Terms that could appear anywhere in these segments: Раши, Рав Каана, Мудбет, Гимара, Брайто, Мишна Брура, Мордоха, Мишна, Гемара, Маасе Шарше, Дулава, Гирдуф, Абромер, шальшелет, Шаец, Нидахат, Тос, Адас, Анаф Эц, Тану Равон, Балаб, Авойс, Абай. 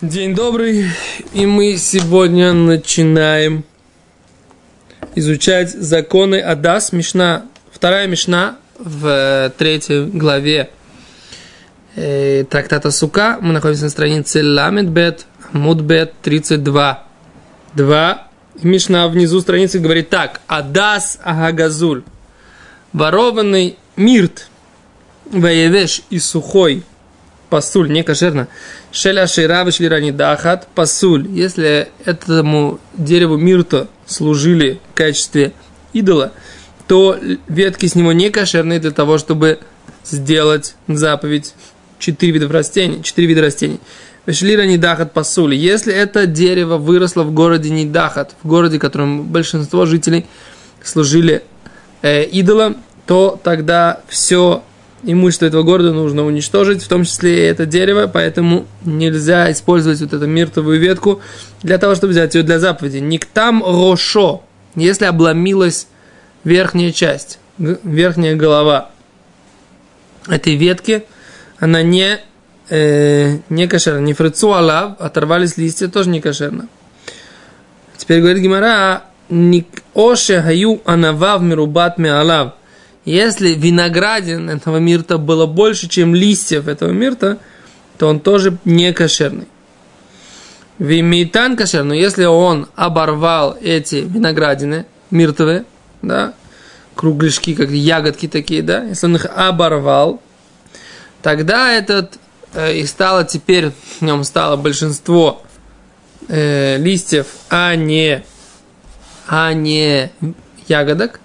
День добрый, и мы сегодня начинаем изучать законы Адас, Мишна, вторая Мишна в 3 главе трактата Сука. Мы находимся на странице Ламидбет, Мудбет 32. 2. Мишна внизу страницы говорит так: Адас Агагазуль, ворованный мирт, воевеш и сухой пасуль, некошерно. Шеля шейра вешлира нидахат пасуль. Если этому дереву мирта служили в качестве идола, то ветки с него некошерные для того, чтобы сделать заповедь. 4 вида растений. Вешлира нидахат пасуль. Если это дерево выросло в городе Нидахат, в городе, в котором большинство жителей служили идолам, то тогда все имущество этого города нужно уничтожить, в том числе и это дерево, поэтому нельзя использовать вот эту миртовую ветку для того, чтобы взять ее для заповеди. Никтам рошо, если обломилась верхняя часть, верхняя голова этой ветки, она не кошерна. Не фрицу алав, оторвались листья, тоже не кошерно. Теперь говорит Гимара, оше гаю анавав мирубат меалав. Если виноградин этого мирта было больше, чем листьев этого мирта, то он тоже не кошерный. Вимитан кошер, но если он оборвал эти виноградины миртовые, да, кругляшки, как ягодки такие, да, если он их оборвал, тогда этот и стало теперь, в нем стало большинство листьев, а не ягодок,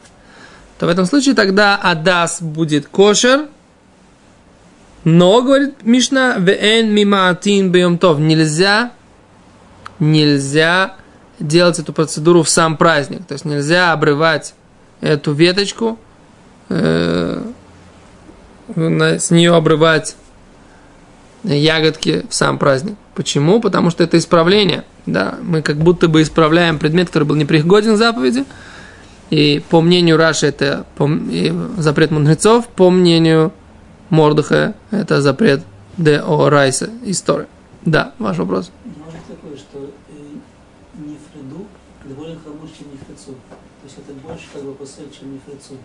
то в этом случае тогда Адас будет кошер, но, говорит Мишна, нельзя делать эту процедуру в сам праздник, то есть нельзя обрывать эту веточку, с нее обрывать ягодки в сам праздник. Почему? Потому что это исправление, да? Мы как будто бы исправляем предмет, который был непригоден в заповеди. И по мнению Раши это запрет мудрецов, по мнению Мордоха это запрет де о райсе истории. Да, ваш вопрос. Может такое, что нефриду довольно хромуш, чем нефрицу. То есть это больше как бы посыль, чем нефрицу.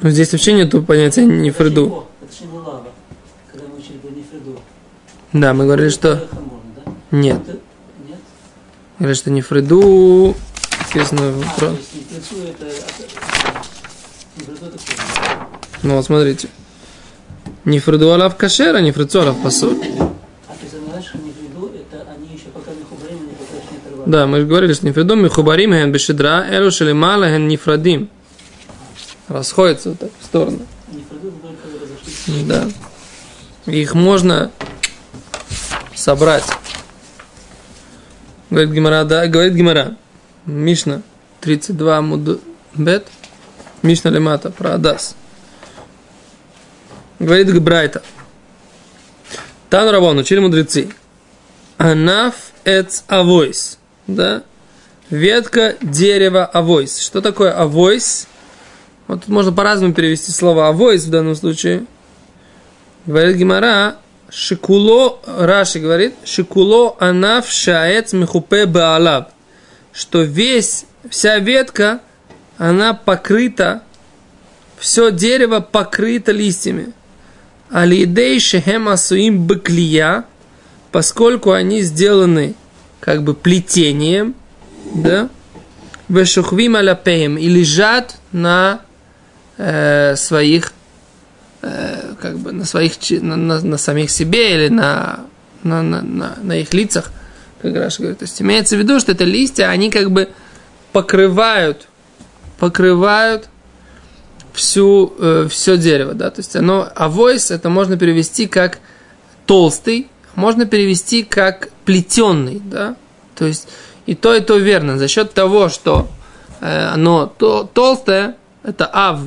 Но здесь вообще нету понятия нефриду. Это же не Дулава, когда мы учили про нефриду. Да, мы говорили, что... Нет. Нет? Говорили, что нефриду... Естественно, ну, вот смотрите. Не фриду алав кашер, а не фрицу алав пасуль. А ты знаешь, что не фриду, это они еще пока мехубарим, они пока еще не оторвали. Да, мы же говорили, что не фриду, мехубарим, хэн бешедра, элу шелемала, хэн не фрадим. Расходятся вот так в стороны. Не фриду, только разошлись. Да. Их можно собрать. Говорит Гемара, да, говорит Гемара. Мишна 32 Мудбет, Мишна Лемата про Адас. Говорит Гбрайта. Тану Равон, учили мудрецы. Анаф Эц Авойс, да? Ветка дерева Авойс. Что такое Авойс? Вот тут можно по-разному перевести слово Авойс в данном случае. Говорит Гимара. Шекуло, Раши говорит, Шекуло Анаф Шаец Мехупе Балаб. Что вся ветка, она покрыта, все дерево покрыто листьями. Алидей шехем асуим быклия, поскольку они сделаны как бы плетением, да, вешухвим аляпеем, и лежат на своих, как бы на самих себе или на их лицах. Как Раша говорит, то есть имеется в виду, что это листья, они как бы покрывают все дерево, да, то есть оно, авойс, это можно перевести как толстый, можно перевести как плетеный, да, то есть и то верно, за счет того, что оно толстое, это ав,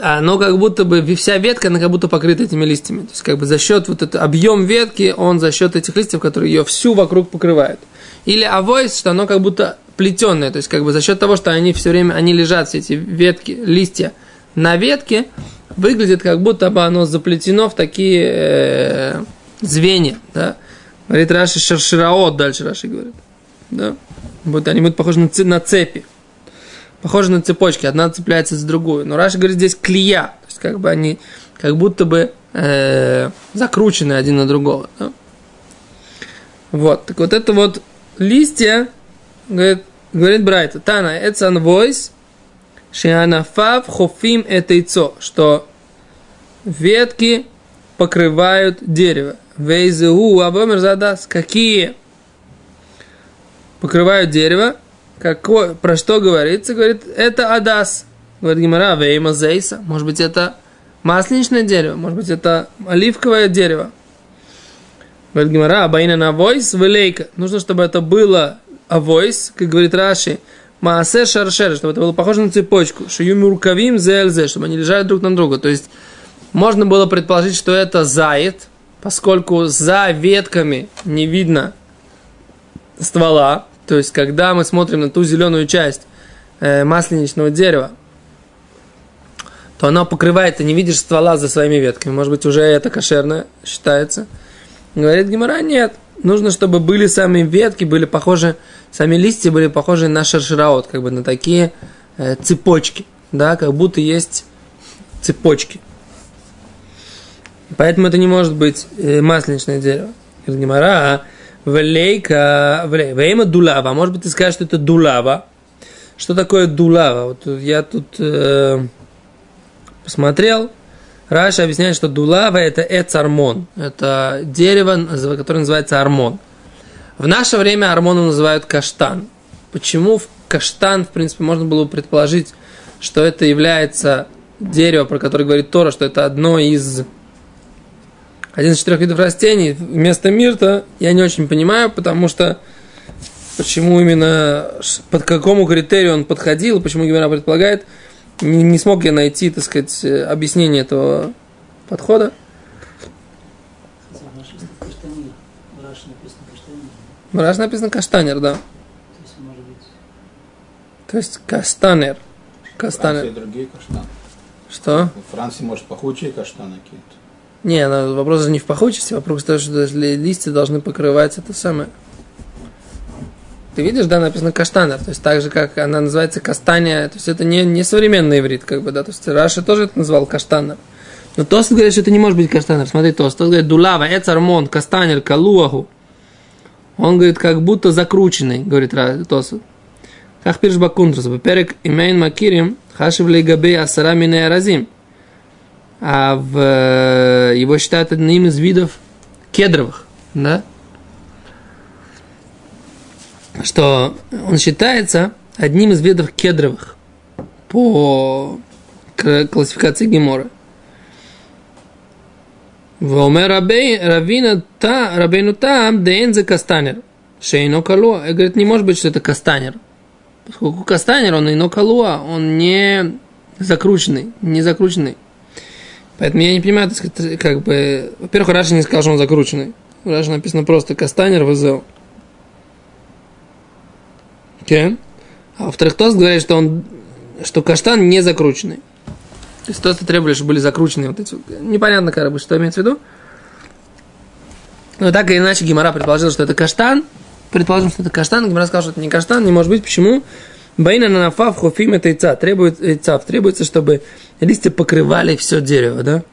оно как будто бы, вся ветка, она как будто покрыта этими листьями. То есть, как бы за счет вот этот объем ветки, он за счет этих листьев, которые ее всю вокруг покрывают. Или авойс, что оно как будто плетеное. То есть, как бы за счет того, что они все время, они лежат, все эти ветки, листья на ветке, выглядит как будто бы оно заплетено в такие звенья, да. Говорит Раши шершираот, дальше Раши говорит, да. Вот они будут похожи на цепи, похожи на цепочки, одна цепляется за другую. Но Раши говорит здесь клея, то есть как бы они как будто бы закручены один на другого, да? Вот, так вот это вот листья, говорит Брайто, Тану Эц Авойс, Шианафав Хофим это ицо, что ветки покрывают дерево. Вейзеу Абромер задас, какие покрывают дерево, какое, про что говорится, говорит, это Адас. Говорит Гимара, Вейма Зейса, может быть это масличное дерево, может быть это оливковое дерево. Говорит Гимара, Абайна на Авойс, Велейка, нужно, чтобы это было Авойс, как говорит Раши, Маасе Шарше, чтобы это было похоже на цепочку, Шуюмуркавим зельзе, чтобы они лежали друг на друга, то есть можно было предположить, что это заяц, поскольку за ветками не видно ствола, то есть когда мы смотрим на ту зеленую часть масленичного дерева, то она покрывает, ты не видишь ствола за своими ветками. Может быть, уже это кошерно считается. Говорит Гемара, нет. Нужно, чтобы были сами ветки, были похожи, сами листья были похожи на шершераот, как бы на такие цепочки, да, как будто есть цепочки. Поэтому это не может быть масленичное дерево. Говорит Гемара, Велейка, Вейма Дулава. Может быть, ты скажешь, что это Дулава. Что такое Дулава? Вот я тут посмотрел. Раши объясняет, что Дулава – это Эц Армон. Это дерево, которое называется Армон. В наше время Армоном называют каштан. Почему каштан, в принципе, можно было бы предположить, что это является дерево, про которое говорит Тора, что это один из 4 видов растений, вместо мирта, я не очень понимаю, потому что почему именно, под какому критерию он подходил, почему Гемара предполагает, не смог я найти, так сказать, объяснение этого подхода. Хотя в нашем каштанер, в Раши написано каштанер. В Раши написано каштанер, да. То есть, может быть... То есть кастанер. Кастанер. Франция другие каштаны. Что? В Франции, может, пахучие каштаны какие-то. Не, вопрос же не в пахучести, вопрос в том, что листья должны покрывать это самое. Ты видишь, да, написано каштанер, то есть так же, как она называется кастаня, то есть это не современный иврит, как бы, да, то есть Раши тоже это назвал каштанер. Но Тос говорит, что это не может быть каштанер, смотри, Тос говорит, дулава, эцармон, кастанер, калуаху. Он говорит, как будто закрученный, говорит Тос. Как пишешь бакунтрус, перек имейн макирим, хашив лейгабе асара минея разим. А его считают одним из видов кедровых, да? Что он считается одним из видов кедровых по классификации Геморы. Вомер рабейну там дейн за кастанер. Шейно калуа. Говорит, не может быть, что это кастанер. Поскольку кастанер, он ино калуа, он не закрученный, Поэтому я не понимаю, так сказать, как бы... Во-первых, Раши не сказал, что он закрученный. В Раши написано просто «Кастанер ВЗО». Okay. А во-вторых, Тос говорит, что каштан не закрученный. То есть Тос требовали, чтобы были закрученные вот эти... Непонятно, как бы, что имеется в виду. Но так или иначе, Гемара предположила, что это каштан. Предположим, что это каштан. Гемара сказал, что это не каштан. Не может быть. Почему? Баина нанафав хуфим это яйца. Требуется, чтобы листья покрывали все дерево, да?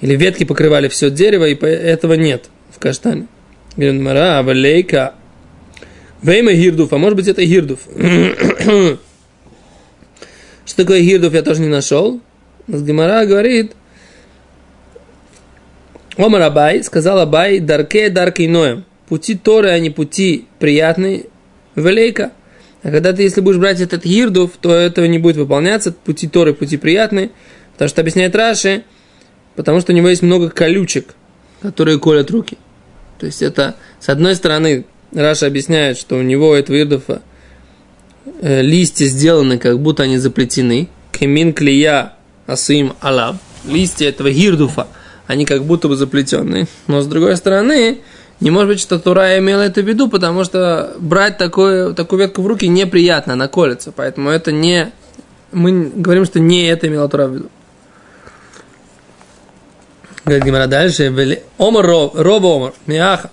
Или ветки покрывали все дерево, и этого нет в каштане. Говорит, мара, валейка. Вейма гирдуф, а может быть это гирдуф. Что такое гирдуф, я тоже не нашел. Гемара говорит, омар Абай, сказал Абай, дарке даркей ноем. Пути Торы, а не пути приятные. Валейка. А когда ты, если будешь брать этот гирдуф, то этого не будет выполняться, пути Торы, пути приятные, потому что объясняет Раши, потому что у него есть много колючек, которые колят руки. То есть это, с одной стороны, Раши объясняет, что у него, этого гирдуфа, листья сделаны, как будто они заплетены, кемин клея асим алав, листья этого гирдуфа, они как будто бы заплетенные, но с другой стороны... Не может быть, что Тора имела это в виду, потому что брать такую ветку в руки неприятно, она колется. Поэтому это не... Мы говорим, что не это имела Тора в виду. Говорит Гемара дальше. Омар роба омар. Миаха.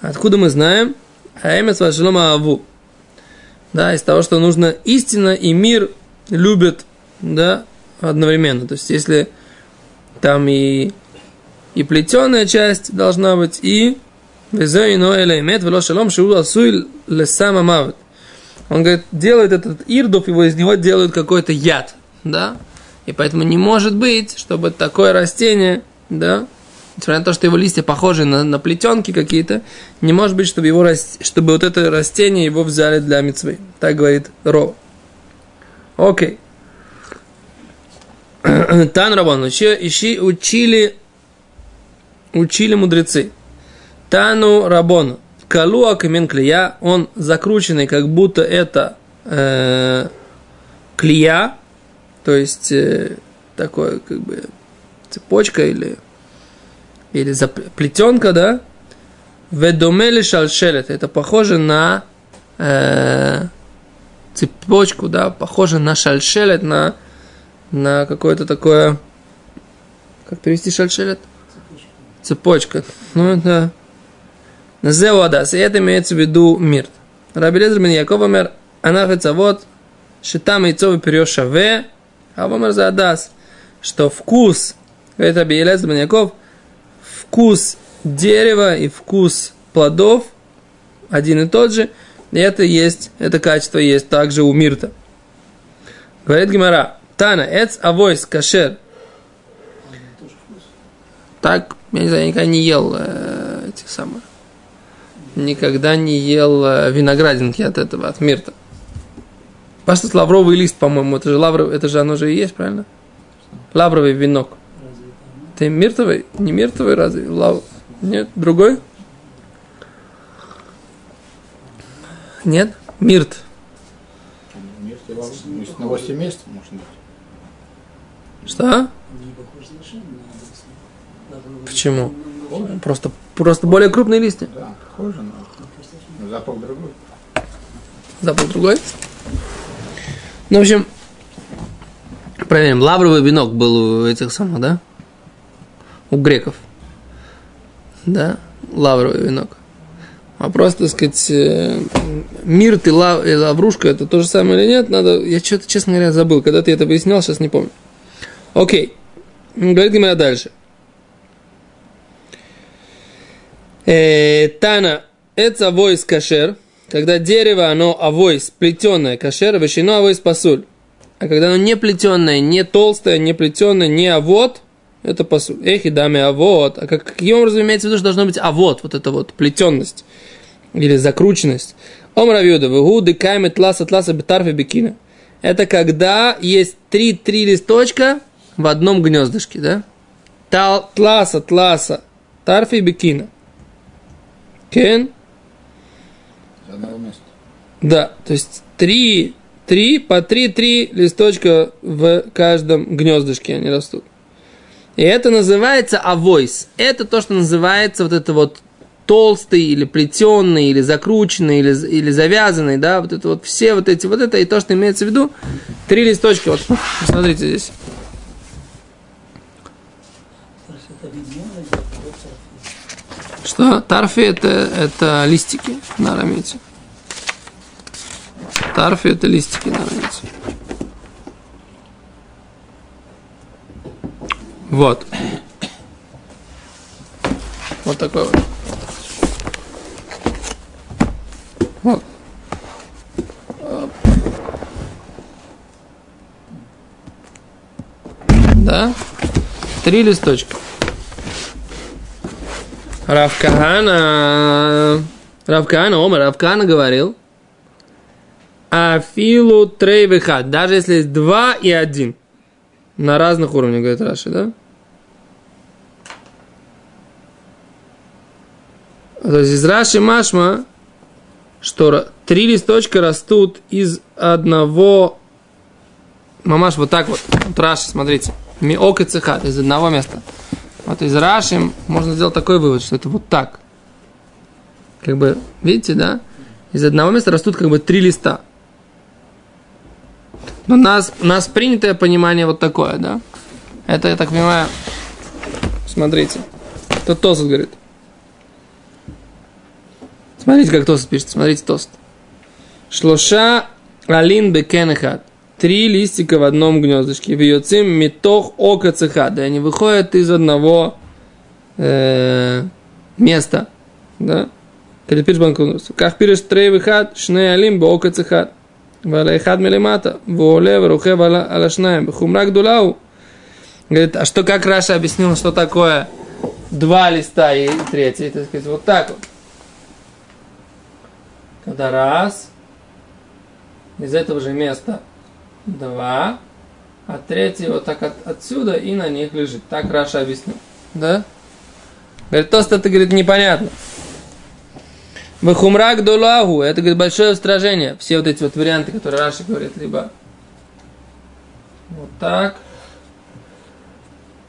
Откуда мы знаем? Аэмец вашелом ааву. Да, из того, что нужно истина и мир любят, да, одновременно. То есть, если там и плетеная часть должна быть, и везой ноэле имет велошелом шиула суил лесама мавет. Он говорит, делает этот ирдуф, его из него делают какой-то яд, да, и поэтому не может быть, чтобы такое растение, да, несмотря на то, что его листья похожи на плетенки какие-то, не может быть, чтобы чтобы вот это растение его взяли для мицвы. Так говорит Ро. Окей. Тану Равон. Учили мудрецы. Тану Равон. Калуа камин клея. Он закрученный, как будто это клея. То есть, такое, как бы, цепочка или плетенка, да? Ведомели шальшелет. Это похоже на цепочку, да? Похоже на шальшелет, на какое-то такое... Как перевести шальшелет? Цепочка. Ну, это... Зеу Адас. И это имеется в виду мир. Раби Лезер бен Яков омер анаф эц авот шитам яйцов вперед шаве авомер за Адас. Что вкус, говорит Раби Лезер бен Яков, вкус дерева и вкус плодов один и тот же. И это качество есть также у мирта. Говорит Гемара, Тана, эц, авойс, кашер. Так, я не знаю, я никогда не ел этих самых. Никогда не ел виноградинки от этого, от мирта. Пошли лавровый лист, по-моему, это же оно же и есть, правильно? Лавровый венок. Ты миртовый? Не миртовый разве? Нет, другой? Нет? Мирт. Мирт и лавровый. Ну, из одного семейства, может быть. Что? Почему? Просто более крупные листья. Да, похоже, но запах другой. Запах другой? Ну, в общем, проверим. Лавровый венок был у этих самых, да? У греков, да, лавровый венок. А просто, так сказать, мирт и лаврушка, это то же самое или нет, надо, я что-то, честно говоря, забыл, когда ты это выяснял, сейчас не помню. Окей, говорит Гимара дальше. Тана, это авойс кашер, когда дерево, оно авойс, плетеное кашер, вышино авойс пасуль. А когда оно не плетеное, не толстое, не плетеное, не авод, это пасуль. Эх, и даме, авод. А каким образом имеется в виду, что должно быть авод, вот эта вот плетенность или закрученность? Омравьюда, выгуды, камет, ласа, тласа, бетарфа, бекина. Это когда есть три листочка в одном гнездышке, да? Тласа, тласа, тарфи, бекина. Кен? Из одного места. Да, то есть по три листочка в каждом гнездышке они растут. И это называется авойс. Это то, что называется вот это вот толстый, или плетеный, или закрученный, или завязанный, да, вот это вот все вот эти, вот это, и то, что имеется в виду, три листочка, вот, посмотрите здесь. Что? Тарфи это листики на арамейце. Тарфи это листики на арамейце. Вот. Вот такой вот. Вот. Да? Три листочка. Рав Каана говорил. Афилу трейвеха. Даже если есть 2 и 1. На разных уровнях, говорит Раши, да? То есть из Раши машма, что 3 листочка растут из одного... Мамаш, вот так вот. Вот Раши, смотрите. Миок и цехат, из одного места. Вот из Раши можно сделать такой вывод, что это вот так. Как бы, видите, да? Из одного места растут как бы 3 листа. Но у нас принятое понимание вот такое, да? Это, я так понимаю, Смотрите. Это Тос говорит. Смотрите, как Тос пишет. Смотрите, Тос. Шлоша алин бекенехат. 3 листика в одном гнездышке. Вьюцим митох ока цехат. И они выходят из одного места. Да? Как пишешь трейвихат, шне алим беока цехат. Валайхат милимата. Воле врухе вала алашнаем. Хумрак дулау. Говорит, а что, как Раша объяснил, что такое 2 листа и 3, так сказать, вот так вот. Когда раз, из этого же места 2, а 3 вот так отсюда и на них лежит. Так Раша объяснил. Да? Говорит, то, что это, говорит, непонятно. Вахумрак дулагу, это, говорит, большое устражение. Все вот эти вот варианты, которые Раша говорит, либо вот так,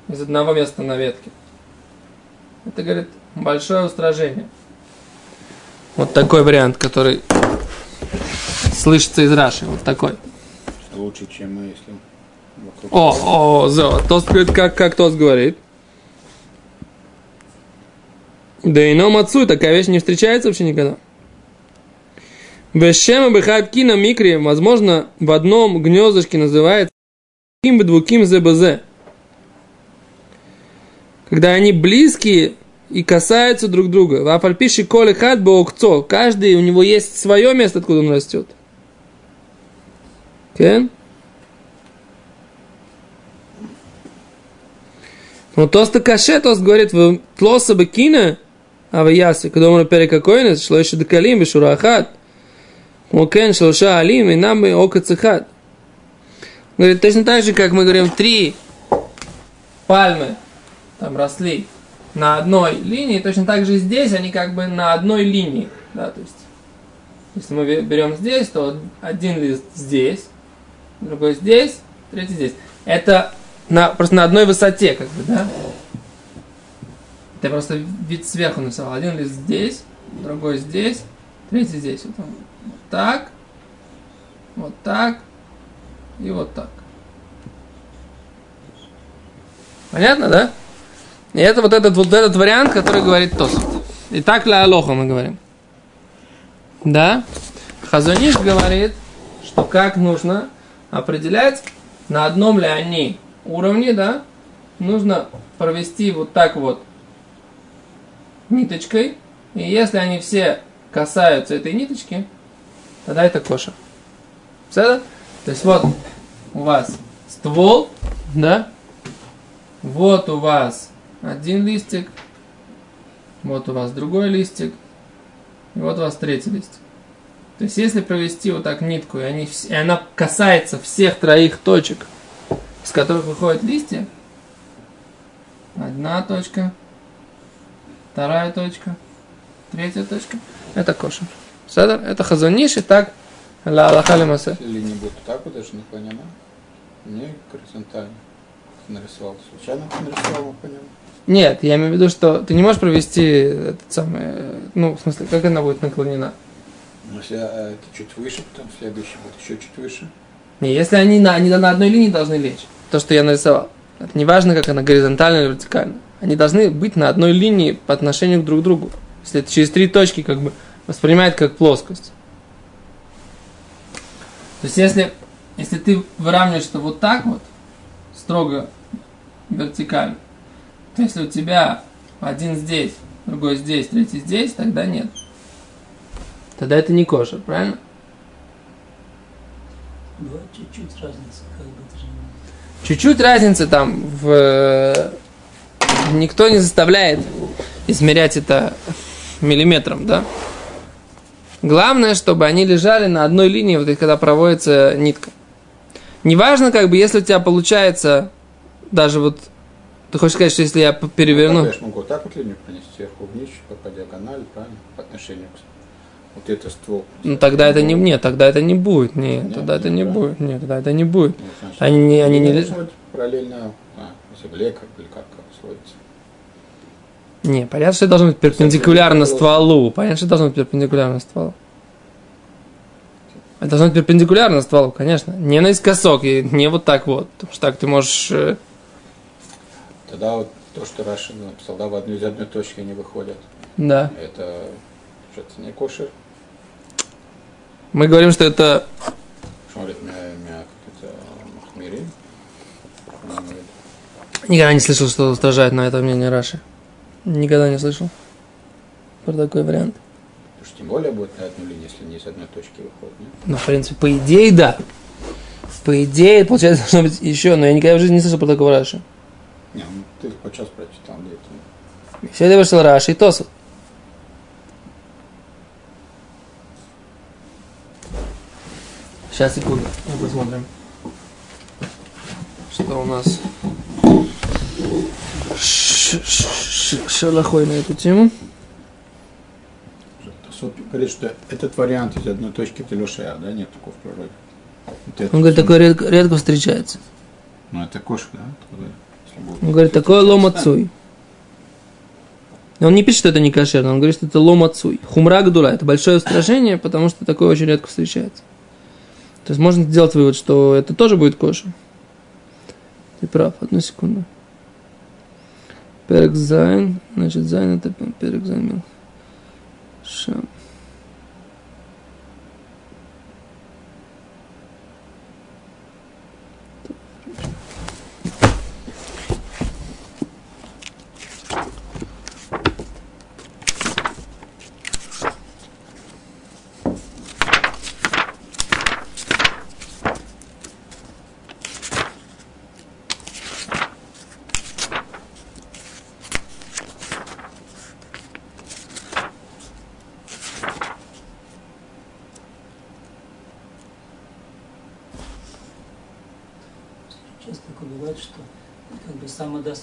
из одного места на ветке. Это, говорит, большое устражение. Вот такой вариант, который слышится из Раши. Вот такой. Что лучше, чем мы, если... Тос говорит, как Тос говорит. Да и нам отцу такая вещь не встречается вообще никогда. Вещема бхатки на микре, возможно, в одном гнездышке называется ким бы двуким ЗБЗ. Когда они близкие и касаются друг друга. В апальпиши коле хат боукцо. Каждый, у него есть свое место, откуда он растет. Кен? Но тоста каше, тост говорит, в тлоса бакина, а в ясе, когда он перекакойнес, шло еще до калим, бешурахат. Мокен, шлоша алим, и нам бы окацехат. Говорит, точно так же, как мы говорим, 3 пальмы там росли на одной линии, точно так же здесь они как бы на одной линии, да, то есть, если мы берем здесь, то один лист здесь, другой здесь, третий здесь. Это просто на одной высоте, как бы, да? Это просто вид сверху написал. Один лист здесь, другой здесь, третий здесь. Вот так, вот так и вот так. Понятно, да? И это вот этот вариант, который говорит Тос. И так ля алоха мы говорим. Да? Хазуниш говорит, что как нужно определять, на одном ли они уровне, да? Нужно провести вот так вот ниточкой. И если они все касаются этой ниточки, тогда это коша. Все? То есть вот у вас ствол, да? Вот у вас один листик, вот у вас другой листик, и вот у вас третий листик. То есть, если провести вот так нитку, и она касается всех 3 точек, с которых выходят листья, 1 точка, 2 точка, 3 точка, это кошер. Садар, это хазуниш, и так ла алаха ли масе. Линии будут так вот, даже не понимаю, не горизонтально. Нарисовал, случайно нарисовал, понял. Нет, я имею в виду, что ты не можешь провести этот самый, в смысле, как она будет наклонена? Если это чуть выше, потом следующий будет еще чуть выше. Не, если они на одной линии должны лечь, то, что я нарисовал. Это не важно, как она, горизонтально или вертикально. Они должны быть на одной линии по отношению друг к другу. Если это через 3 точки, как бы, воспринимает как плоскость. То есть, если ты выравниваешь это вот так вот, строго вертикально, то если у тебя один здесь, другой здесь, третий здесь, тогда нет. Тогда это не кошер, правильно? Бывает чуть-чуть разница, как бы это же... Чуть-чуть разница там в... Никто не заставляет измерять это миллиметром, да? Главное, чтобы они лежали на одной линии, вот когда проводится нитка. Неважно, как бы, если у тебя получается, даже вот, ты хочешь сказать, что если я переверну... Ну, я могу вот так вот линию принести, сверху вниз, по диагонали, правильно, по отношению к вот это ствол. Ну, тогда это не мне, тогда это не будет, нет, тогда это не будет, нет, тогда это не будет. Они не лежат параллельно земле, как или как слоится. Не, понятно, что это должно быть перпендикулярно стволу, Это должно быть перпендикулярно стволу, конечно. Не наискосок, и не вот так вот. Потому что так ты можешь... Тогда вот то, что Раши написал, да, в одну из одной точки не выходят. Да. Это что-то не кошер. Мы говорим, что это... Что он говорит, это махмири. Никогда не слышал, что устражает на это мнение Раши. Никогда не слышал про такой вариант. Потому что тем более будет на одну линию, если не из одной точки выходит, нет? Ну, в принципе, по идее, да. По идее, получается, должно быть еще, но я никогда в жизни не слышал про такого Раши. Не, ну ты подчас прочитал где-то. Сегодня вышел Раши и Тос. Сейчас, секунду, мы посмотрим, что у нас шалахой на эту тему. Тосот говорит, что этот вариант из одной точки Телюшея, да, нет такого в природе? Вот он говорит, такое редко встречается. Ну, это кошка, да? Он говорит, такое лом отцуй. Он не пишет, что это не кошерно, он говорит, что это лом отцуй. Хумра гдула, это большое устрашение, потому что такое очень редко встречается. То есть можно сделать вывод, что это тоже будет кошер. Ты прав, одну секунду. Перекзайн, значит, зайн это перекзайн. Шам.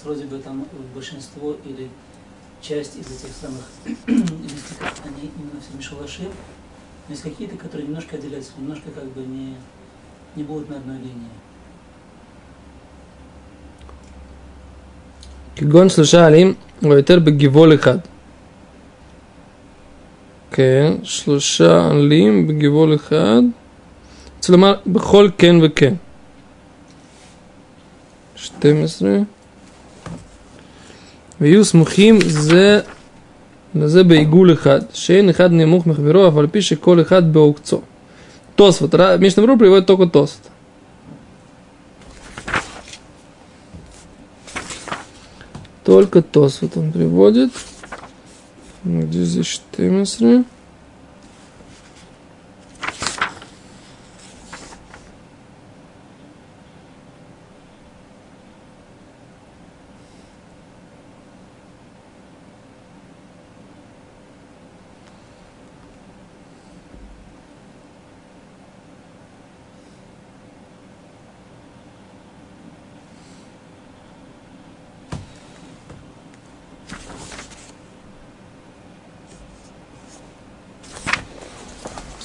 Вроде бы там большинство или часть из этих самых листиков, они именно все мишалаши. Но есть какие-то, которые немножко отделяются, немножко как бы не будут на одной линии. Кигон шлушалим, лойтербе гиволихат. Кен, шлушалим, гиволихат. Целомар, бхоль кен векен. 12. ויוס מוחים זה בעיגול אחד, שאין אחד נמוך מחברו, אבל פי שכל אחד בעוקצו. תוספות, מישנה ברור פריבוד תוקו תוספות. Только Тосфот он приводит. Где здесь 14?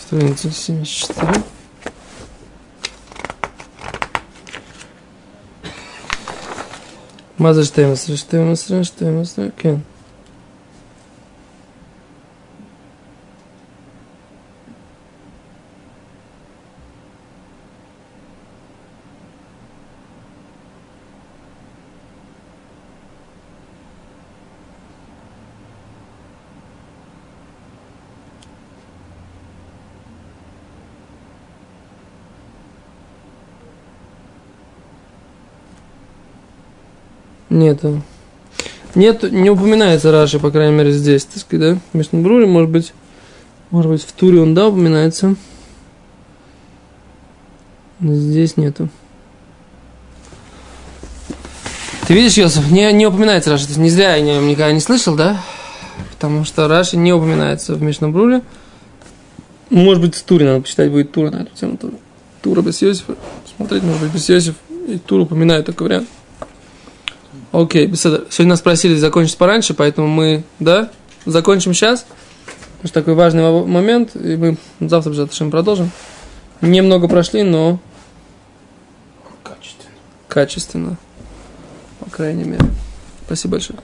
Страница 74. Маза штемесры, кен. Нету. Нет, не упоминается Раши, по крайней мере, здесь, так сказать, да? В Мишне Бруре, может быть, в Туре он, да, упоминается. Но здесь нету. Ты видишь, Йосиф, не упоминается Раши, то есть не зря я о нем никогда не слышал, да? Потому что Раши не упоминается в Мишне Бруре. Может быть, в Туре надо почитать, будет Тура на эту тему. Тура без Йосифа. Смотреть, может быть, без Йосифа. И Тур упоминает такой вариант. Окей, сегодня нас просили закончить пораньше, поэтому мы, да, закончим сейчас. Потому что такой важный момент, и мы завтра же отношения продолжим. Немного прошли, но... Качественно. По крайней мере. Спасибо большое.